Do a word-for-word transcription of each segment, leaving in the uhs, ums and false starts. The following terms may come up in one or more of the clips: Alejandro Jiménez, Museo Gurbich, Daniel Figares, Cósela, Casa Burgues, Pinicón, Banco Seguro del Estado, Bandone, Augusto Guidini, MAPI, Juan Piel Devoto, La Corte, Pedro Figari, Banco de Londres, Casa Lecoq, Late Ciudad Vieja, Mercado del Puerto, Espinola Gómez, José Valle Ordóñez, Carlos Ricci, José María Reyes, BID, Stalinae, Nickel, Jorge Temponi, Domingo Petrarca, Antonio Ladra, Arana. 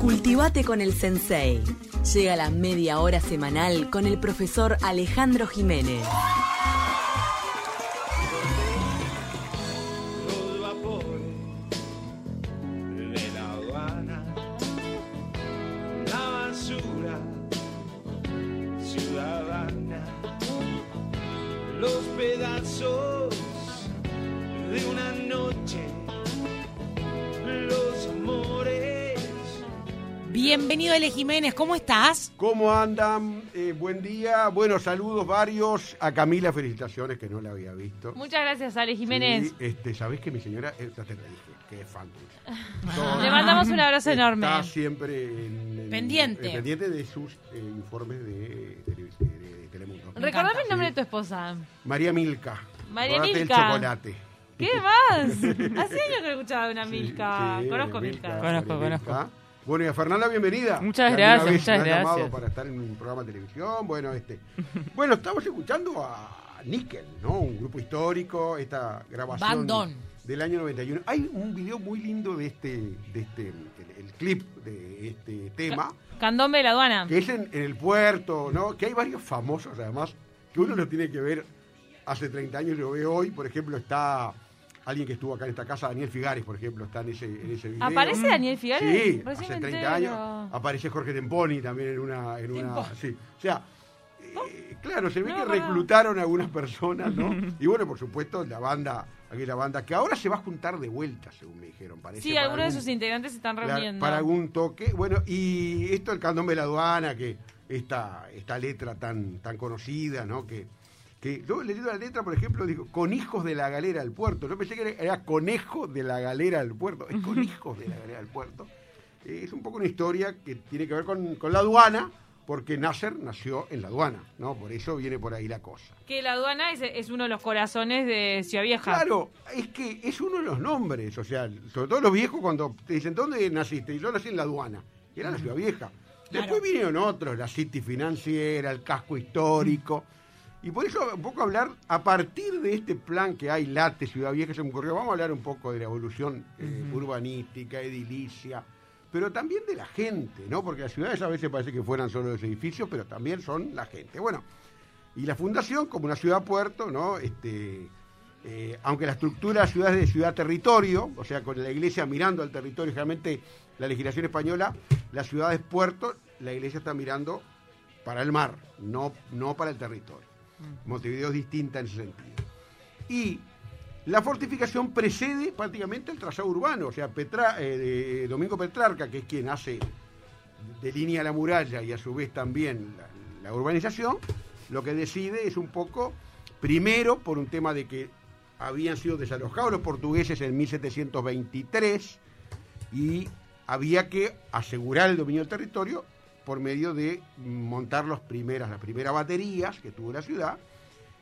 Cultivate con el Sensei. Llega la media hora semanal con el profesor Alejandro Jiménez. Bienvenido, Ale Jiménez, ¿cómo estás? ¿Cómo andan? Eh, buen día, buenos saludos varios. A Camila, felicitaciones, que no la había visto. Muchas gracias, Ale Jiménez. Sí, este, ¿sabés que mi señora es extraterrestre? Que es fan. Le mandamos un abrazo está enorme. Está siempre en, en, pendiente. En, en, pendiente de sus eh, informes de, de, de, de Telemundo. Recordame el nombre sí. de tu esposa. María Milka. María Milka. El chocolate. ¿Qué más? Hace años que no escuchaba una Milka. Sí, sí, conozco Milka. Milka. Conozco, conozco. Milka. Bueno, y a Fernanda, bienvenida. Muchas gracias, muchas gracias. Para estar en un programa de televisión, bueno, este. Bueno, estamos escuchando a Nickel, ¿no? Un grupo histórico, esta grabación Bandone. Del año noventa y uno. Hay un video muy lindo de este, de este, el, el clip de este tema. Candombe de la aduana. Que es en, en el puerto, ¿no? Que hay varios famosos, además, que uno lo tiene que ver hace treinta años, lo veo hoy, por ejemplo, está... Alguien que estuvo acá en esta casa, Daniel Figares, por ejemplo, está en ese, en ese video. ¿Aparece Daniel Figares? Sí, recién hace treinta años. Aparece Jorge Temponi también en una... En una sí. O sea, eh, claro, se ve no, que reclutaron a algunas personas, ¿no? Y bueno, por supuesto, la banda, aquella banda, que ahora se va a juntar de vuelta, según me dijeron, parece. Sí, algunos algún, de sus integrantes se están reuniendo. Para algún toque. Bueno, y esto el candombe de la aduana, que esta, esta letra tan, tan conocida, ¿no? Que... que yo leyendo la letra, por ejemplo, digo, conejos de la galera del puerto. Yo pensé que era, era conejo de la galera del puerto. Es conejos de la galera del puerto. Eh, es un poco una historia que tiene que ver con, con la aduana, porque Nasser nació en la aduana, ¿no? Por eso viene por ahí la cosa. Que la aduana es, es uno de los corazones de Ciudad Vieja. Claro, es que es uno de los nombres, o sea, sobre todo los viejos cuando te dicen, ¿dónde naciste? Y yo nací en la aduana, y era la Ciudad Vieja. Después claro. vinieron otros, la City Financiera, el Casco Histórico... Y por eso un poco hablar, a partir de este plan que hay, Late Ciudad Vieja, se me ocurrió, vamos a hablar un poco de la evolución eh, uh-huh. urbanística, edilicia, pero también de la gente, ¿no? Porque las ciudades a veces parece que fueran solo los edificios, pero también son la gente. Bueno, y la fundación, como una ciudad-puerto, ¿no? Este, eh, aunque la estructura de la ciudad es de ciudad-territorio, o sea, con la iglesia mirando al territorio, generalmente la legislación española, la ciudad es puerto, la iglesia está mirando para el mar, no, no para el territorio. Montevideo es distinta en ese sentido. Y la fortificación precede prácticamente el trazado urbano. O sea, Petra, eh, de Domingo Petrarca, que es quien hace delinea la muralla y a su vez también la, la urbanización, lo que decide es un poco, primero por un tema de que habían sido desalojados los portugueses en mil setecientos veintitrés y había que asegurar el dominio del territorio por medio de montar los primeras, las primeras baterías que tuvo la ciudad,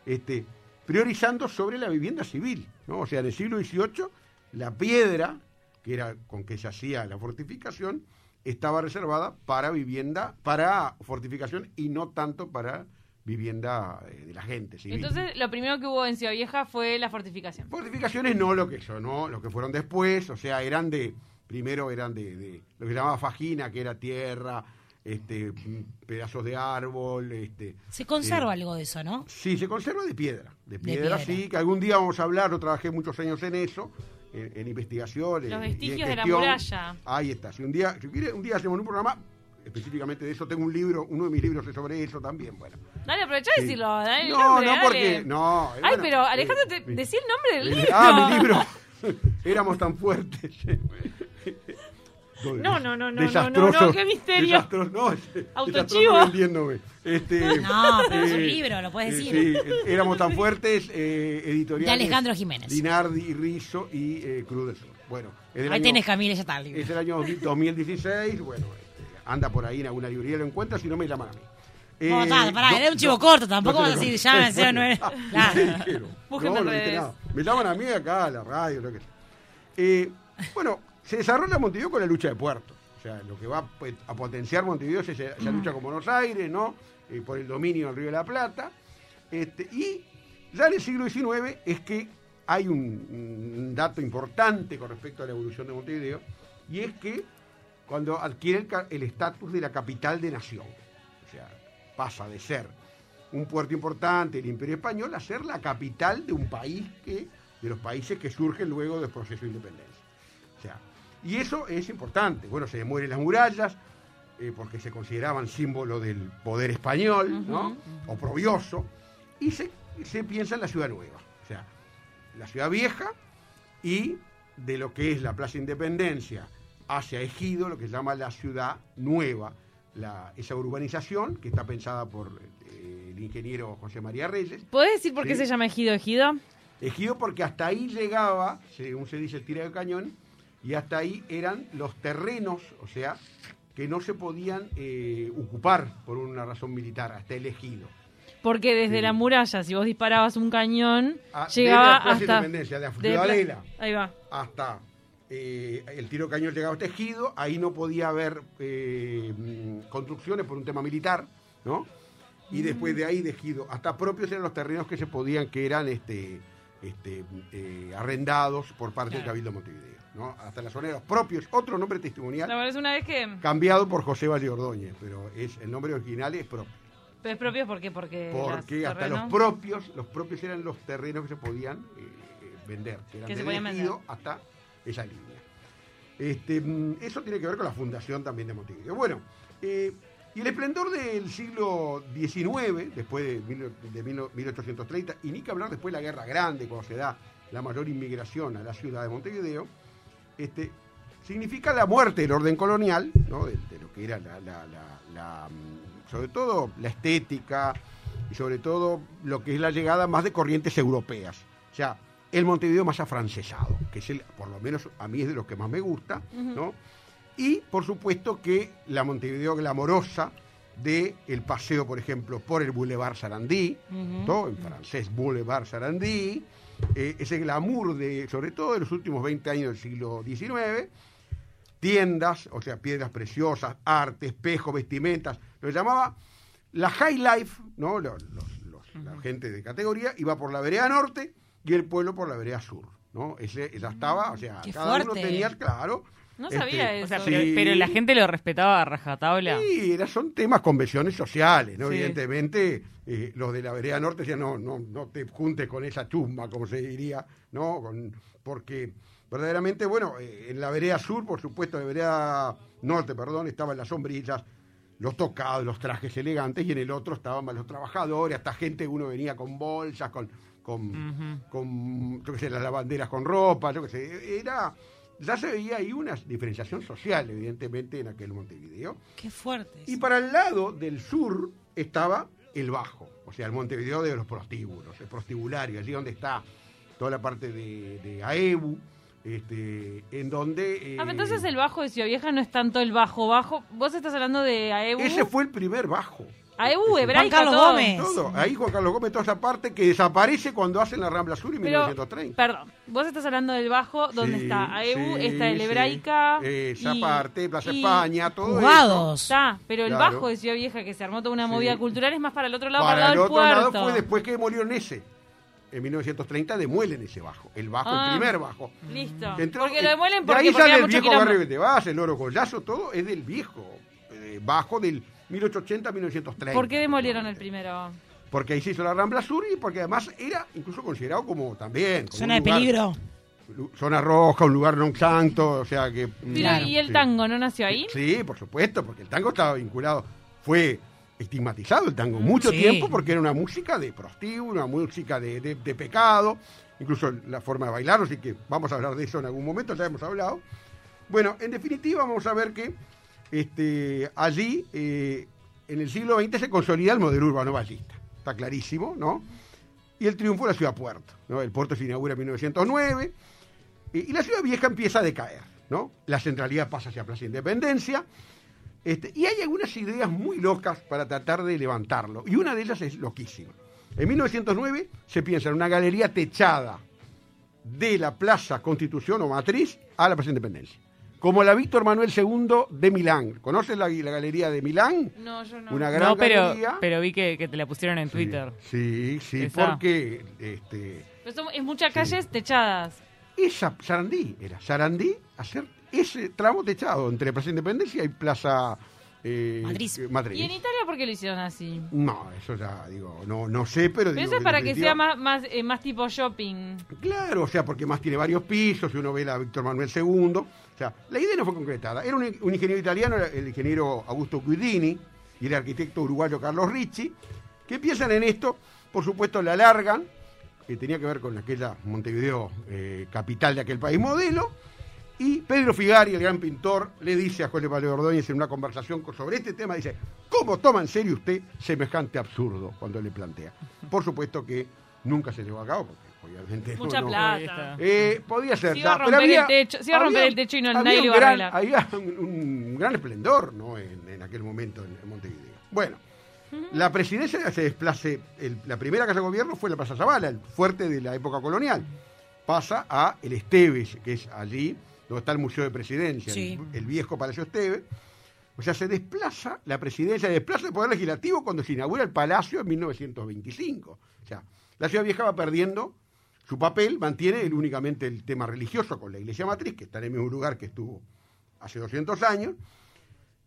este, priorizando sobre la vivienda civil, ¿no? O sea, en el siglo dieciocho, la piedra, que era con que se hacía la fortificación, estaba reservada para vivienda, para fortificación y no tanto para vivienda de la gente civil. Entonces, lo primero que hubo en Ciudad Vieja fue la fortificación. Fortificaciones no lo que eso, no, lo que fueron después, o sea, eran de, primero eran de, de lo que se llamaba fajina, que era tierra, Este, pedazos de árbol, este, se conserva eh, algo de eso, ¿no? Sí, se conserva de piedra, de piedra, de piedra. Sí, que algún día vamos a hablar, yo trabajé muchos años en eso, en, en investigaciones. Los vestigios en de la muralla. Ahí está, si un día, si quiere, un día hacemos un programa específicamente de eso, tengo un libro, uno de mis libros es sobre eso también, bueno. Dale, aprovechá de sí. decirlo, dale el no, nombre, No, no, porque, no. Ay, bueno, pero Alejandro, eh, te, decí el nombre del eh, libro. Ah, mi libro, éramos tan fuertes. No, no, no, no, no, no, no, qué misterio. No, autochivo. Este, no, pero eh, es un libro, lo puedes decir. Eh, sí, éramos tan fuertes, eh, editoriales. De Alejandro Jiménez. Dinardi, Rizzo y eh, Cruz del Sur. Bueno, ahí año, tenés, Camila, ya está el libro. Es el año dos mil dieciséis, bueno, este, anda por ahí en alguna librería, lo encuentras, si no me llaman a mí. Eh, no, tal, pará, no, era un chivo no, corto, tampoco no vas a decir, llaman cero nueve. Claro. Búsquenme en redes. Me llaman a mí acá, a la radio, lo que sea. Eh, bueno. Se desarrolla Montevideo con la lucha de puertos. O sea, lo que va a potenciar Montevideo es esa, esa lucha con Buenos Aires, ¿no? Eh, por el dominio del Río de la Plata. Este, y ya en el siglo diecinueve es que hay un, un dato importante con respecto a la evolución de Montevideo, y es que cuando adquiere el estatus de la capital de nación. O sea, pasa de ser un puerto importante del Imperio Español a ser la capital de un país que, de los países que surgen luego del proceso de independencia. O sea, y eso es importante. Bueno, se demuelen las murallas, eh, porque se consideraban símbolo del poder español, ¿no? Uh-huh. Oprobioso. Y se, se piensa en la ciudad nueva. O sea, la ciudad vieja y de lo que es la Plaza Independencia hacia Ejido, lo que se llama la ciudad nueva, la, esa urbanización que está pensada por eh, el ingeniero José María Reyes. ¿Puedes decir por qué se llama Ejido Ejido? Ejido porque hasta ahí llegaba, según se dice, el tira de cañón, y hasta ahí eran los terrenos, o sea, que no se podían eh, ocupar por una razón militar, hasta el Ejido. Porque desde sí. la muralla, si vos disparabas un cañón, ah, llegaba de la hasta... Independencia, de la Ciudadela, ahí va. Hasta eh, el tiro cañón llegaba hasta Ejido, ahí no podía haber eh, construcciones por un tema militar, ¿no? Y mm. después de ahí, de Ejido, hasta propios eran los terrenos que se podían, que eran este, este, eh, arrendados por parte claro. del Cabildo Montevideo, ¿no? Hasta la zona de los propios, otro nombre testimonial, no, es una vez que... cambiado por José Valle Ordóñez, pero es, el nombre original es propio. ¿Es propios por qué? Porque, porque hasta terrenos... los propios, los propios eran los terrenos que se podían eh, vender, que eran elegidos hasta esa línea. Este, eso tiene que ver con la fundación también de Montevideo. Bueno, eh, y el esplendor del siglo diecinueve, después de, de mil ochocientos treinta, y ni que hablar después de la Guerra Grande, cuando se da la mayor inmigración a la ciudad de Montevideo, este, significa la muerte del orden colonial, ¿no? de, de lo que era la... la, la, la sobre todo la estética y sobre todo lo que es la llegada más de corrientes europeas. O sea, el Montevideo más afrancesado, que es el, por lo menos a mí es de los que más me gusta, uh-huh. ¿no? Y por supuesto que la Montevideo glamorosa del paseo, por ejemplo, por el Boulevard Sarandí, uh-huh. ¿no? En francés Boulevard Sarandí, eh, ese glamour de, sobre todo de los últimos veinte años del siglo diecinueve, tiendas, o sea, piedras preciosas, arte, espejos, vestimentas, lo llamaba la High Life, ¿no? Los, los, los, uh-huh. La gente de categoría iba por la vereda norte y el pueblo por la vereda sur, ¿no? Ese, esa estaba, o sea, qué cada fuerte. Uno tenía, claro. No este, sabía eso. O sea, sí, pero, pero la gente lo respetaba a rajatabla. Sí, era, son temas, convenciones sociales, ¿no? Sí. Evidentemente, eh, los de la vereda norte decían, no, no, no te juntes con esa chusma, como se diría, ¿no? Con, porque... verdaderamente, bueno, eh, en la vereda sur, por supuesto, la vereda norte, perdón, estaban las sombrillas, los tocados, los trajes elegantes, y en el otro estaban más los trabajadores, hasta gente, uno venía con bolsas, con, con, uh-huh. con yo qué sé, las lavanderas con ropa, yo qué sé, era, ya se veía ahí una diferenciación social, evidentemente, en aquel Montevideo. ¡Qué fuerte! Y para el lado del sur estaba el Bajo, o sea, el Montevideo de los prostíbulos, el prostibulario, allí donde está toda la parte de, de AEBU, Este, en donde... Eh, ah, entonces el Bajo de Ciudad Vieja no es tanto el Bajo Bajo. Vos estás hablando de AEBU. Ese fue el primer Bajo. AEBU, Hebraico, Juan Carlos Gómez. Todo. Ahí Juan Carlos Gómez, toda esa parte que desaparece cuando hacen la Rambla Sur en Pero, mil novecientos treinta. Perdón, vos estás hablando del Bajo, donde sí, está AEBU, sí, está el Hebraica. Sí. Esa y, parte, Plaza y España, todo Jugados. Eso. Está, pero el claro. Bajo de Ciudad Vieja, que se armó toda una sí. movida cultural, es más para el otro lado, para, para el, el otro lado fue después que demolieron ese. En mil novecientos treinta demuelen ese bajo, el bajo, ah, el primer bajo. Listo. Entró, porque lo demuelen porque, de ahí porque sale el viejo barrio que te vas, el Oro Collazo, todo es del viejo eh, bajo del mil ochocientos ochenta a mil novecientos treinta. ¿Por qué demolieron el primero? Porque ahí se hizo la Rambla Sur y porque además era incluso considerado como también. Como zona de lugar, peligro. Zona roja, un lugar non santo, o sea que. Mira, ¿y el sí. tango no nació ahí? Sí, por supuesto, porque el tango estaba vinculado, fue. Estigmatizado el tango mucho sí. tiempo porque era una música de prostíbulo, una música de, de, de pecado, incluso la forma de bailar, así que vamos a hablar de eso en algún momento, ya hemos hablado. Bueno, en definitiva vamos a ver que este, allí eh, en el siglo veinte se consolida el modelo urbano ballista, está clarísimo, ¿no? Y el triunfo de la ciudad puerto, ¿no? El puerto se inaugura en mil novecientos nueve eh, y la ciudad vieja empieza a decaer, ¿no? La centralidad pasa hacia Plaza Independencia. Este, y hay algunas ideas muy locas para tratar de levantarlo, y una de ellas es loquísima. En mil novecientos nueve se piensa en una galería techada de la Plaza Constitución o Matriz a la Plaza Independencia, como la Víctor Manuel segundo de Milán. ¿Conoces la, la galería de Milán? No, yo no. Una gran no, pero, galería. Pero vi que, que te la pusieron en sí, Twitter. Sí, sí, esa. Porque... Este, pero son, es muchas calles sí. techadas. Esa, Sarandí, era Sarandí, hacer ese tramo techado entre Plaza Independencia y Plaza eh, Madrid. Madrid. ¿Y en Italia por qué lo hicieron así? No, eso ya digo, no no sé, pero... pero digo, eso es para que sea más más, eh, más tipo shopping. Claro, o sea, porque más tiene varios pisos, uno ve la Víctor Manuel segundo. O sea, la idea no fue concretada. Era un, un ingeniero italiano, el ingeniero Augusto Guidini, y el arquitecto uruguayo Carlos Ricci, que piensan en esto, por supuesto la alargan, que tenía que ver con aquella Montevideo, eh, capital de aquel país modelo, y Pedro Figari, el gran pintor, le dice a José Valle Ordóñez en una conversación sobre este tema, dice, ¿cómo toma en serio usted semejante absurdo? Cuando le plantea. Por supuesto que nunca se llevó a cabo, porque obviamente... Mucha no, plata. No, eh, podía ser... Se iba a romper, había, el, techo, se iba a romper había, el techo y no nadie lo iba a arreglar. Había un, un gran esplendor, ¿no?, en, en aquel momento en, en Montevideo. Bueno, la presidencia se desplace, el, la primera casa de gobierno fue la Plaza Zavala, el fuerte de la época colonial. Pasa a el Esteves, que es allí donde está el Museo de Presidencia, sí, el, el viejo Palacio Esteves. O sea, se desplaza la presidencia, se desplaza el Poder Legislativo cuando se inaugura el Palacio en mil novecientos veinticinco. O sea, la ciudad vieja va perdiendo su papel, mantiene el, únicamente el tema religioso con la Iglesia Matriz, que está en el mismo lugar que estuvo hace doscientos años.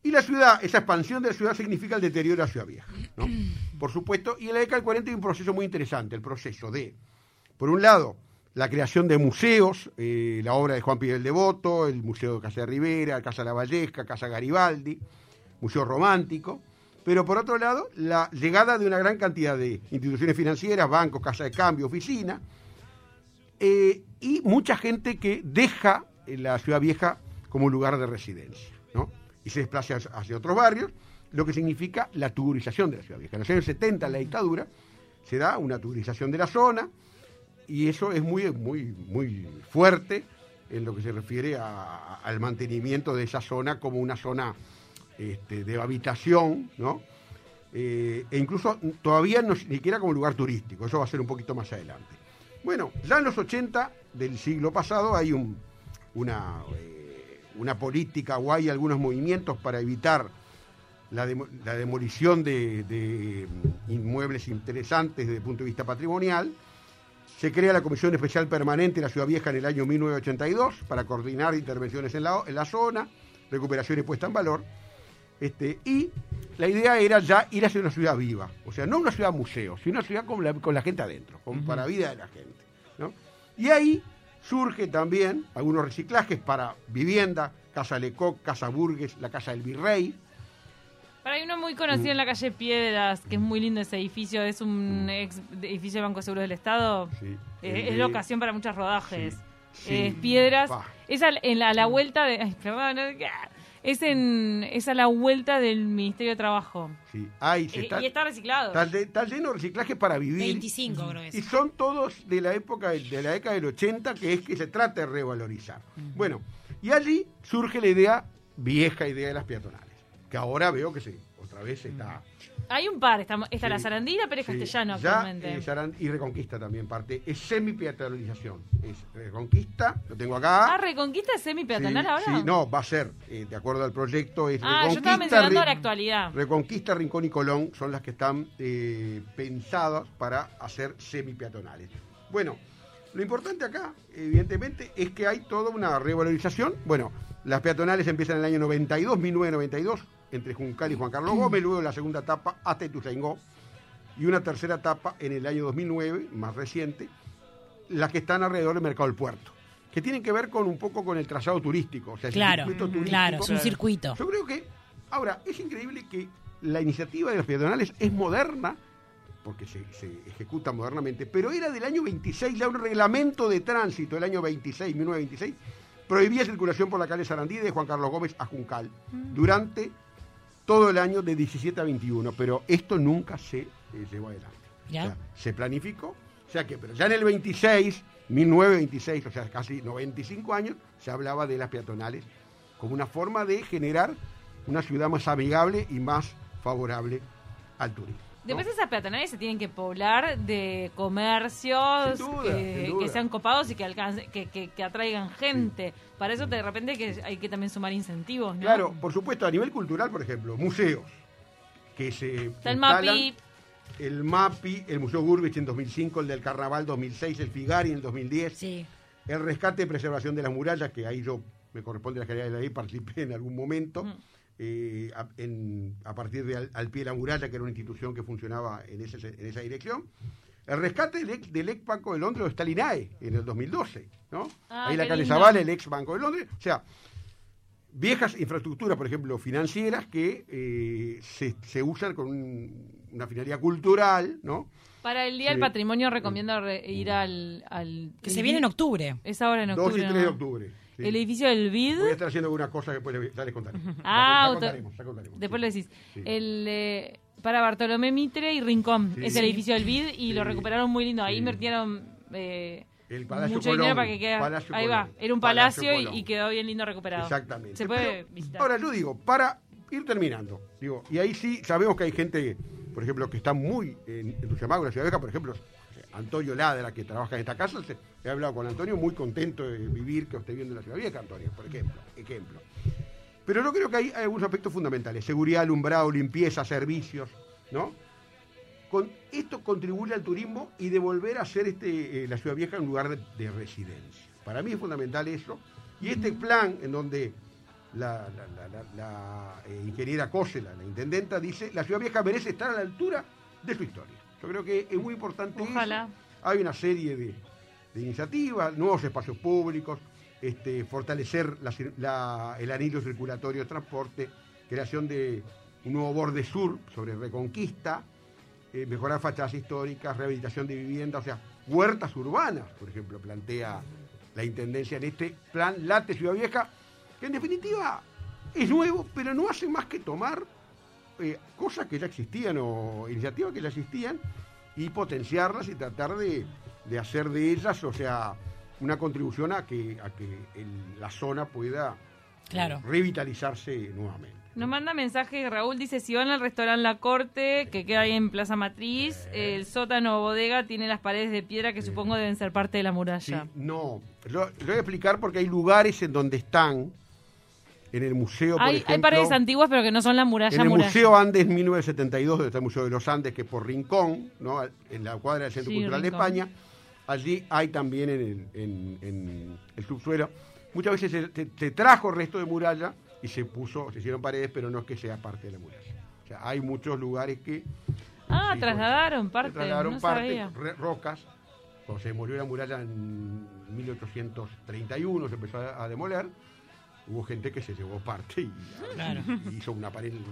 Y la ciudad, esa expansión de la ciudad significa el deterioro de la ciudad vieja, ¿no? Por supuesto, y en la década del cuarenta hay un proceso muy interesante, el proceso de, por un lado, la creación de museos, eh, la obra de Juan Piel Devoto, el Museo de Casa de Rivera, Casa La Valleja, Casa Garibaldi, Museo Romántico, pero por otro lado, la llegada de una gran cantidad de instituciones financieras, bancos, casa de cambio, oficina, eh, y mucha gente que deja la ciudad vieja como lugar de residencia, ¿no?, y se desplaza hacia otros barrios, lo que significa la tugurización de la ciudad vieja. En los años setenta, en la dictadura, se da una tugurización de la zona, y eso es muy, muy, muy fuerte en lo que se refiere a, a, al mantenimiento de esa zona como una zona este, de habitación, ¿no? Eh, e incluso todavía no ni siquiera como lugar turístico, eso va a ser un poquito más adelante. Bueno, ya en los ochenta del siglo pasado hay un, una... Eh, una política o hay algunos movimientos para evitar la, de, la demolición de, de inmuebles interesantes desde el punto de vista patrimonial. Se crea la Comisión Especial Permanente de la Ciudad Vieja en el año mil novecientos ochenta y dos para coordinar intervenciones en la, en la zona, recuperación y puesta en valor. Este, y la idea era ya ir hacia una ciudad viva, o sea, no una ciudad museo, sino una ciudad con la, con la gente adentro, con, uh-huh, para la vida de la gente, ¿no? Y ahí surge también algunos reciclajes para vivienda, Casa Lecoq, Casa Burgues, la Casa del Virrey. Pero hay uno muy conocido mm. en la calle Piedras, que es muy lindo ese edificio, es un mm. ex edificio del Banco Seguro del Estado. Sí. Eh, es de... la ocasión para muchos rodajes. Sí. Sí. Eh, Piedras. Bah. Es a, en la, a la vuelta de... Ay, perdón, es, en, es a la vuelta del Ministerio de Trabajo. Sí. Ay, se eh, está, y está reciclado. Está, está lleno de reciclajes para vivir. veinticinco, creo que es. Y son todos de la época, de la década del ochenta, que es que se trata de revalorizar. Uh-huh. Bueno, y allí surge la idea, vieja idea de las peatonales, que ahora veo que sí, otra vez está... Uh-huh. Hay un par, está, está sí, la Sarandí, pero es sí, castellano actualmente. Eh, Sarand- y Reconquista también parte, es semi-peatonalización. Es Reconquista, lo tengo acá. Ah, ¿Reconquista es semi-peatonal sí, ahora? Sí, no, va a ser, eh, de acuerdo al proyecto, es ah, Reconquista. Ah, yo estaba mencionando Re- la actualidad. Reconquista, Rincón y Colón son las que están eh, pensadas para hacer semi-peatonales. Bueno, lo importante acá, evidentemente, es que hay toda una revalorización. Bueno, las peatonales empiezan en el año noventa y dos, mil novecientos noventa y dos, entre Juncal y Juan Carlos Gómez, luego la segunda etapa hasta Ituzaingó, y una tercera etapa en el año dos mil nueve, más reciente, las que están alrededor del Mercado del Puerto, que tienen que ver con un poco con el trazado turístico, o sea, claro, el circuito turístico. Claro, es un circuito. Yo creo que, ahora, es increíble que la iniciativa de los peatonales es moderna, porque se, se ejecuta modernamente, pero era del año veintiséis, ya un reglamento de tránsito del año veintiséis, mil novecientos veintiséis, prohibía circulación por la calle Sarandí de Juan Carlos Gómez a Juncal, mm. durante todo el año de diecisiete a veintiuno, pero esto nunca se eh, llevó adelante. ¿Ya? O sea, se planificó, o sea que, pero ya en el veintiséis, mil novecientos veintiséis, o sea, casi noventa y cinco años, se hablaba de las peatonales como una forma de generar una ciudad más amigable y más favorable al turismo, ¿no? Después esas peatonales se tienen que poblar de comercios, sin duda, que, sin duda, que sean copados y que alcance, que, que, que atraigan gente. Sí. Para eso de repente que hay que también sumar incentivos, ¿no? Claro, por supuesto, a nivel cultural, por ejemplo, museos que se está el MAPI, el MAPI, el Museo Gurbich en dos mil cinco, el del Carnaval dos mil seis, el Figari en el dos mil diez, sí, el rescate y preservación de las murallas, que ahí yo me corresponde la calidad de ahí, participé en algún momento, mm. eh, a, en, a partir de al, al pie de la muralla, que era una institución que funcionaba en, ese, en esa dirección. El rescate del ex, del ex Banco de Londres de Stalinae en el dos mil doce, ¿no? Ah, ahí la calle Zavala, el ex Banco de Londres, o sea, viejas infraestructuras, por ejemplo, financieras, que eh, se, se usan con un, una finalidad cultural, ¿no? Para el Día del eh, Patrimonio recomiendo re, ir al, al... Que se viene en octubre. Es ahora en octubre. dos y tres, ¿no?, de octubre. Sí. El edificio del B I D. Voy a estar haciendo algunas cosas que después ya les contaré. Ah, ya, ya contaremos, ya contaremos. Después sí. lo decís. Sí. El... Eh, para Bartolomé Mitre y Rincón, sí, es el edificio del B I D, y sí, lo recuperaron muy lindo. Ahí sí. invirtieron eh, el Palacio mucho Colón, dinero para que quede. Palacio ahí Colón, va, era un palacio, palacio y, y quedó bien lindo recuperado. Exactamente. Se puede Pero, visitar. Ahora, yo digo, para ir terminando, digo, y ahí sí sabemos que hay gente, por ejemplo, que está muy eh, entusiasmada con la Ciudad Vieja, por ejemplo, Antonio Ladra, que trabaja en esta casa, se, he hablado con Antonio, muy contento de vivir, que esté viendo en la Ciudad Vieja, Antonio, por ejemplo, ejemplo. Pero yo creo que hay algunos aspectos fundamentales: seguridad, alumbrado, limpieza, servicios, ¿no? Con, esto contribuye al turismo y de volver a hacer este, eh, la Ciudad Vieja un lugar de, de residencia. Para mí es fundamental eso. Y este plan en donde la, la, la, la, la eh, ingeniera Cósela, la intendenta, dice la Ciudad Vieja merece estar a la altura de su historia. Yo creo que es muy importante. Ojalá. Eso. Hay una serie de, de iniciativas, nuevos espacios públicos, Este, fortalecer la, la, el anillo circulatorio de transporte, creación de un nuevo borde sur sobre Reconquista, eh, mejorar fachadas históricas, rehabilitación de viviendas, o sea, huertas urbanas, por ejemplo, plantea la Intendencia en este plan Late Ciudad Vieja, que en definitiva es nuevo, pero no hace más que tomar eh, cosas que ya existían o iniciativas que ya existían y potenciarlas y tratar de, de hacer de ellas, o sea, una contribución a que a que el, la zona pueda claro. revitalizarse nuevamente. Nos manda mensajes, Raúl dice, si van al restaurante La Corte, que queda ahí en Plaza Matriz, eh. el sótano bodega tiene las paredes de piedra que eh. supongo deben ser parte de la muralla. Sí, no, lo, lo voy a explicar porque hay lugares en donde están, en el museo, por hay, ejemplo... Hay paredes antiguas, pero que no son la muralla. En el muralla. Museo Andes mil novecientos setenta y dos, donde está el Museo de los Andes, que es por Rincón, ¿no?, en la cuadra del Centro sí, Cultural Rincón. De España. Allí hay también en el, en, en el subsuelo. Muchas veces se, se, se trajo resto de muralla y se puso, se hicieron paredes, pero no es que sea parte de la muralla. O sea, hay muchos lugares que... Ah, sí, trasladaron con, parte, trasladaron no parte, sabía. Re, rocas. Cuando se demolió la muralla en mil ochocientos treinta y uno, se empezó a, a demoler. Hubo gente que se llevó parte y, claro. y hizo una pared. En,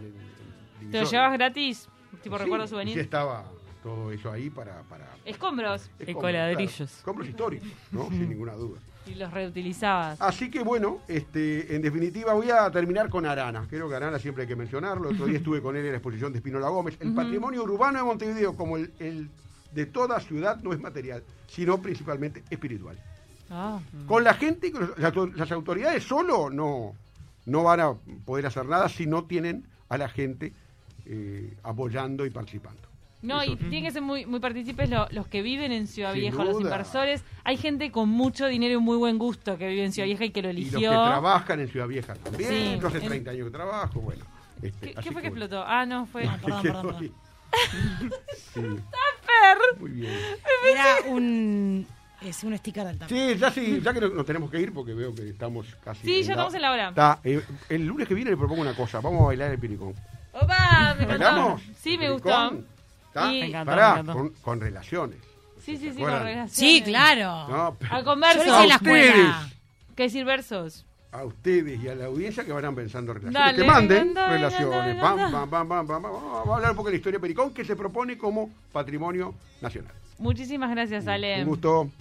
en ¿Te lo llevas gratis? Tipo sí, recuerdo souvenir. Sí, estaba... todo eso ahí para... para escombros. Y con ladrillos. Claro, escombros históricos, ¿no? Sin ninguna duda. Y los reutilizabas. Así que, bueno, este en definitiva voy a terminar con Arana. Creo que Arana siempre hay que mencionarlo. El otro día estuve con él en la exposición de Espinola Gómez. El uh-huh. patrimonio urbano de Montevideo, como el, el de toda ciudad, no es material, sino principalmente espiritual. Ah. Con la gente, con las, las autoridades solo no, no van a poder hacer nada si no tienen a la gente eh, apoyando y participando. No, y tienen que ser muy, muy partícipes lo, los que viven en Ciudad Sin Vieja, duda. Los inversores. Hay gente con mucho dinero y muy buen gusto que vive en Ciudad Vieja y que lo eligió. Y los que trabajan en Ciudad Vieja también. Sí. Yo hace treinta años que trabajo, bueno. Este, ¿Qué, ¿qué fue que explotó? Ah, no, fue... No, perdón, perdón, perdón. Sí. ¡Tupper! Muy bien. Era un... Es un sticker del tamaño. Sí, ya sí, ya que nos tenemos que ir porque veo que estamos casi... Sí, ya la, estamos en la hora. Está, eh, el lunes que viene le propongo una cosa. Vamos a bailar el Pinicón. ¡Opa! Me encantó. Sí, me Pinicón. Gustó. Y encantó, pará, con, con relaciones. Sí, sí, sí, con relaciones. Sí, claro. No, a conversos. A ustedes. ¿Qué decir versos? A ustedes y a la audiencia que vayan pensando relaciones. Dale, que manden no, no, relaciones. No, no, no, no. Pam, pam, pam, pam, pam. Vamos a hablar un poco de la historia de Pericón, que se propone como patrimonio nacional. Muchísimas gracias, Ale. Un gusto.